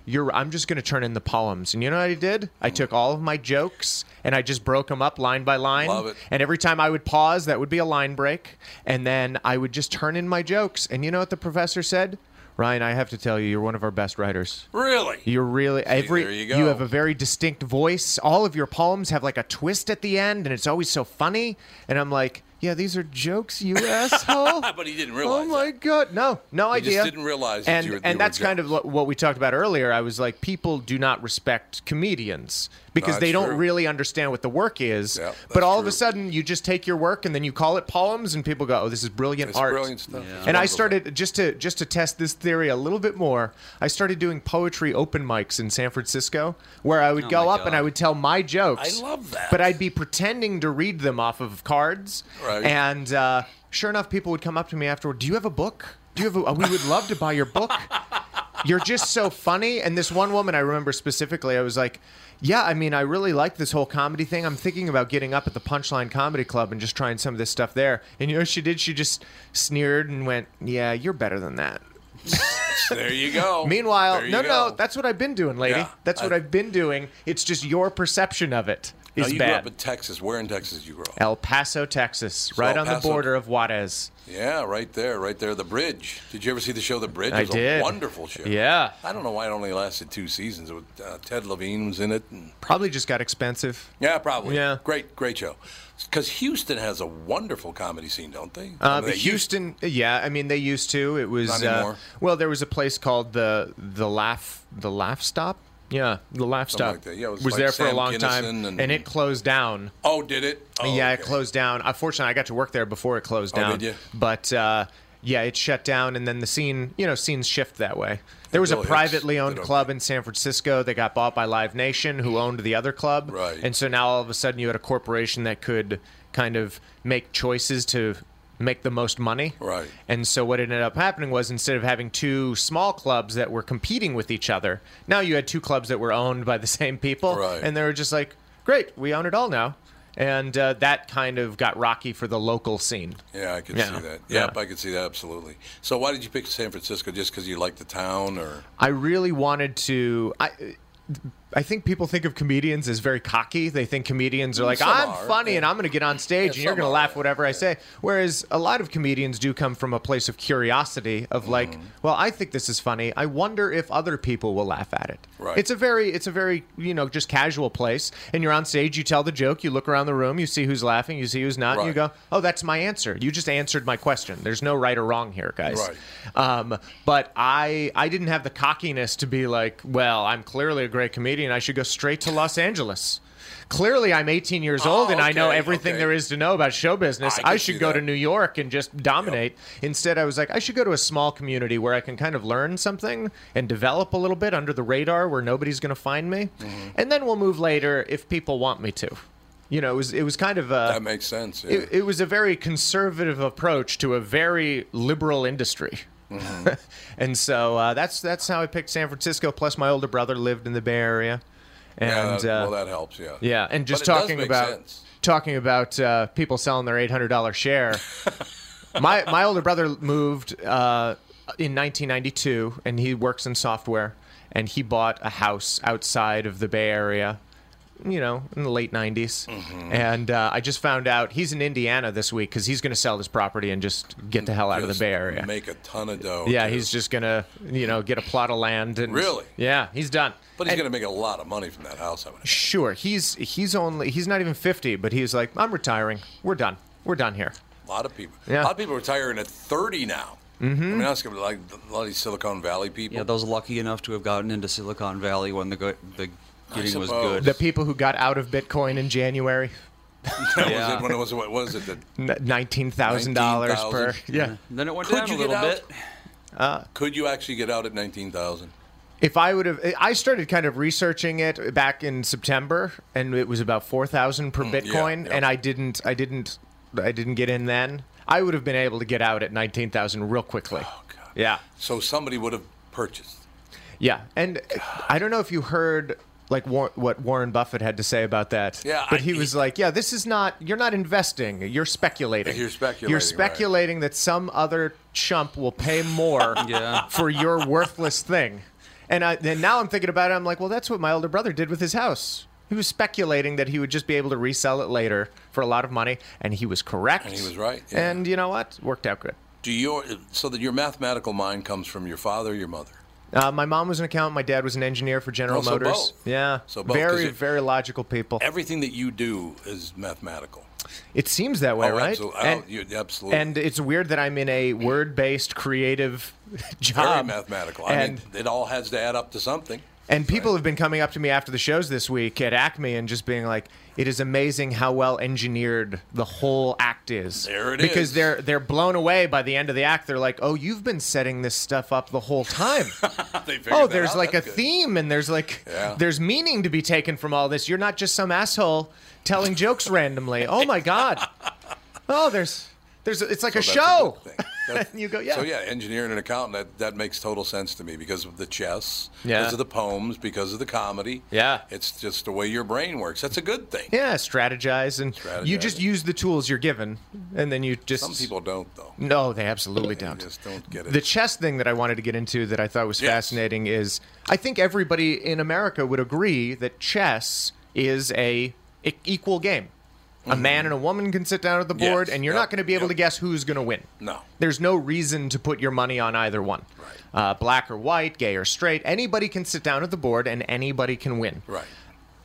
You're, I'm just going to turn in the poems. And you know what I did? I took all of my jokes, and I just broke them up line by line. Love it. And every time I would pause, that would be a line break. And then I would just turn in my jokes. And you know what the professor said? Ryan, I have to tell you, you're one of our best writers. Really? You're really... See, every there you go. You have a very distinct voice. All of your poems have like a twist at the end, and it's always so funny. And I'm like... Yeah, these are jokes, you asshole. But he didn't realize. Oh, my that. God. No, no he idea. He just didn't realize that and, you were And that's kind jokes. of what we talked about earlier. I was like, people do not respect comedians because no, they don't true. really understand what the work is. Yeah, but all true. of a sudden, you just take your work and then you call it poems, and people go, oh, this is brilliant it's art. Brilliant stuff. Yeah. And I started, just to just to test this theory a little bit more, I started doing poetry open mics in San Francisco where I would oh go up God. and I would tell my jokes. I love that. But I'd be pretending to read them off of cards. Right. Right. And uh, sure enough, people would come up to me afterward. Do you have a book? Do you have? A, we would love to buy your book. You're just so funny. And this one woman, I remember specifically, I was like, yeah, I mean, I really like this whole comedy thing. I'm thinking about getting up at the Punchline Comedy Club and just trying some of this stuff there. And you know what she did? She just sneered and went, yeah, you're better than that. There you go. Meanwhile, you no, go. no, that's what I've been doing, lady. Yeah, that's I, what I've been doing. It's just your perception of it. Now, you bad. grew up in Texas. Where in Texas did you grow up? El Paso, Texas, so right on the border of Juarez. Yeah, right there, right there. The Bridge. Did you ever see the show The Bridge? I did. It was did. a wonderful show. Yeah. I don't know why it only lasted two seasons. It was, uh, Ted Levine was in it. And... Probably just got expensive. Yeah, probably. Yeah. Great, great show. Because Houston has a wonderful comedy scene, don't they? Uh, they Houston, used... yeah. I mean, they used to. It was Not anymore. Uh, well, there was a place called the the Laugh the Laugh Stop. Yeah, the Laugh Stop like yeah, was, was like there Sam for a long Kinison time, and... and it closed down. Oh, did it? Oh, yeah, okay. It closed down. Unfortunately, I got to work there before it closed down. Oh, did you? But, uh, yeah, it shut down, and then the scene, you know, scenes shift that way. There was Bill a privately Hicks, owned club in San Francisco that got bought by Live Nation, who owned the other club. Right. And so now all of a sudden you had a corporation that could kind of make choices to make the most money. Right. And so what ended up happening was instead of having two small clubs that were competing with each other, now you had two clubs that were owned by the same people. Right. And they were just like, great, we own it all now. And uh, that kind of got rocky for the local scene. Yeah, I could yeah. see that. Yep, yeah. I could see that, absolutely. So why did you pick San Francisco? Just because you liked the town? Or I really wanted to... I, I think people think of comedians as very cocky. They think comedians are like, some I'm are, funny yeah. and I'm going to get on stage yeah, and you're going to laugh whatever yeah. I say. Whereas a lot of comedians do come from a place of curiosity of like, mm. well, I think this is funny. I wonder if other people will laugh at it. Right. It's a very, it's a very, you know, just casual place. And you're on stage, you tell the joke, you look around the room, you see who's laughing, you see who's not, right. and you go, oh, that's my answer. You just answered my question. There's no right or wrong here, guys. Right. Um, but I, I didn't have the cockiness to be like, well, I'm clearly a great comedian. I should go straight to Los Angeles. Clearly, I'm eighteen years old, oh, okay, and I know everything okay. there is to know about show business. I, I should go that. to New York and just dominate. Yep. Instead, I was like, I should go to a small community where I can kind of learn something and develop a little bit under the radar where nobody's going to find me. Mm-hmm. And then we'll move later if people want me to. You know, it was it was kind of a... That makes sense. Yeah. It, it was a very conservative approach to a very liberal industry. Mm-hmm. And so uh, that's that's how I picked San Francisco. Plus, my older brother lived in the Bay Area, and yeah, that, well, that helps. Yeah, yeah. And just talking about sense. talking about uh, people selling their eight hundred dollar share. my my older brother moved uh, in nineteen ninety-two, and he works in software. And he bought a house outside of the Bay Area. you know, in the late nineties. Mm-hmm. And uh, I just found out he's in Indiana this week because he's going to sell this property and just get the hell out just of the Bay Area. Make a ton of dough. Yeah, dude. He's just going to, you know, get a plot of land. And, really? Yeah, he's done. But he's going to make a lot of money from that house, I would think. Sure. He's, he's, only, he's not even fifty, but he's like, I'm retiring. We're done. We're done here. A lot of people. Yeah. A lot of people are retiring at thirty now. Mm-hmm. I mean, I was gonna be like a lot of these Silicon Valley people. Yeah, those lucky enough to have gotten into Silicon Valley when the go- the getting was good. The people who got out of Bitcoin in January. That yeah. was it when it was what was it? The nineteen thousand dollars per. Yeah. Then it went Could down a little bit. Uh, Could you actually get out at nineteen thousand? If I would have, I started kind of researching it back in September, and it was about four thousand per mm, Bitcoin, yeah, yeah. and I didn't, I didn't, I didn't get in then. I would have been able to get out at nineteen thousand real quickly. Oh, God. Yeah. So somebody would have purchased. Yeah. And God. I don't know if you heard like War- what Warren Buffett had to say about that. Yeah. But I, he was he, like, yeah, this is not, you're not investing. You're speculating. You're speculating. You're speculating right. that some other chump will pay more yeah. for your worthless thing. And, I, and now I'm thinking about it. I'm like, well, that's what my older brother did with his house. He was speculating that he would just be able to resell it later for a lot of money, and he was correct. And he was right. Yeah. And you know what? Worked out good. Do your so that your mathematical mind comes from your father or your mother? Uh, my mom was an accountant. My dad was an engineer for General oh, so Motors. Both. Yeah. So both, very, it, very logical people. Everything that you do is mathematical. It seems that way, oh, right? Absolutely. And, oh, you, absolutely. And it's weird that I'm in a word-based, creative job. Very mathematical. I and, mean, it all has to add up to something. And people right. have been coming up to me after the shows this week at Acme and just being like, it is amazing how well engineered the whole act is. There it because is. Because they're they're blown away by the end of the act. They're like, oh, you've been setting this stuff up the whole time. they oh, there's out. like That's a good. theme and there's like yeah. there's meaning to be taken from all this. You're not just some asshole telling jokes randomly. Oh my God. Oh, there's... There's, it's like so a show. A you go, yeah. So, yeah, engineering and accountant, that, that makes total sense to me because of the chess, yeah. because of the poems, because of the comedy. Yeah. It's just the way your brain works. That's a good thing. Yeah, strategize. And strategize. You just use the tools you're given, and then you just... Some people don't, though. No, they absolutely they don't. Just don't get it. The chess thing that I wanted to get into that I thought was yes. fascinating is I think everybody in America would agree that chess is a equal game. A man and a woman can sit down at the board, yes. and you're yep. not going to be able yep. to guess who's going to win. No. There's no reason to put your money on either one. Right. Uh, black or white, gay or straight, anybody can sit down at the board, and anybody can win. Right.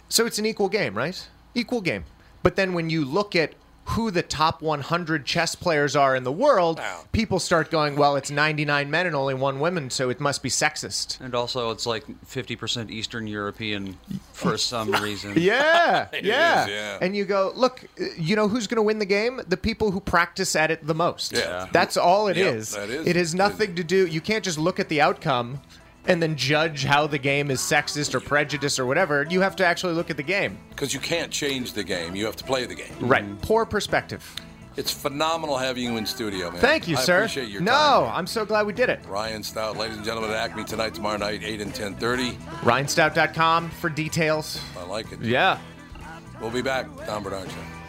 So it's an equal game, right? Equal game. But then when you look at who the top one hundred chess players are in the world, wow. people start going, well, it's ninety-nine men and only one woman, so it must be sexist. And also, it's like fifty percent Eastern European for some reason. yeah, yeah. Is, yeah. And you go, look, you know who's going to win the game? The people who practice at it the most. Yeah. That's all it yep, is. That is. It has nothing to do, you can't just look at the outcome and then judge how the game is sexist or prejudiced or whatever. You have to actually look at the game. Because you can't change the game. You have to play the game. Right. Mm-hmm. Poor perspective. It's phenomenal having you in studio, man. Thank you, I sir. I appreciate your no, time. No, I'm so glad we did it. Ryan Stout, ladies and gentlemen, at Acme tonight, tomorrow night, eight and ten thirty. Ryan Stout dot com for details. I like it. Yeah. We'll be back. Tom Bernard Show.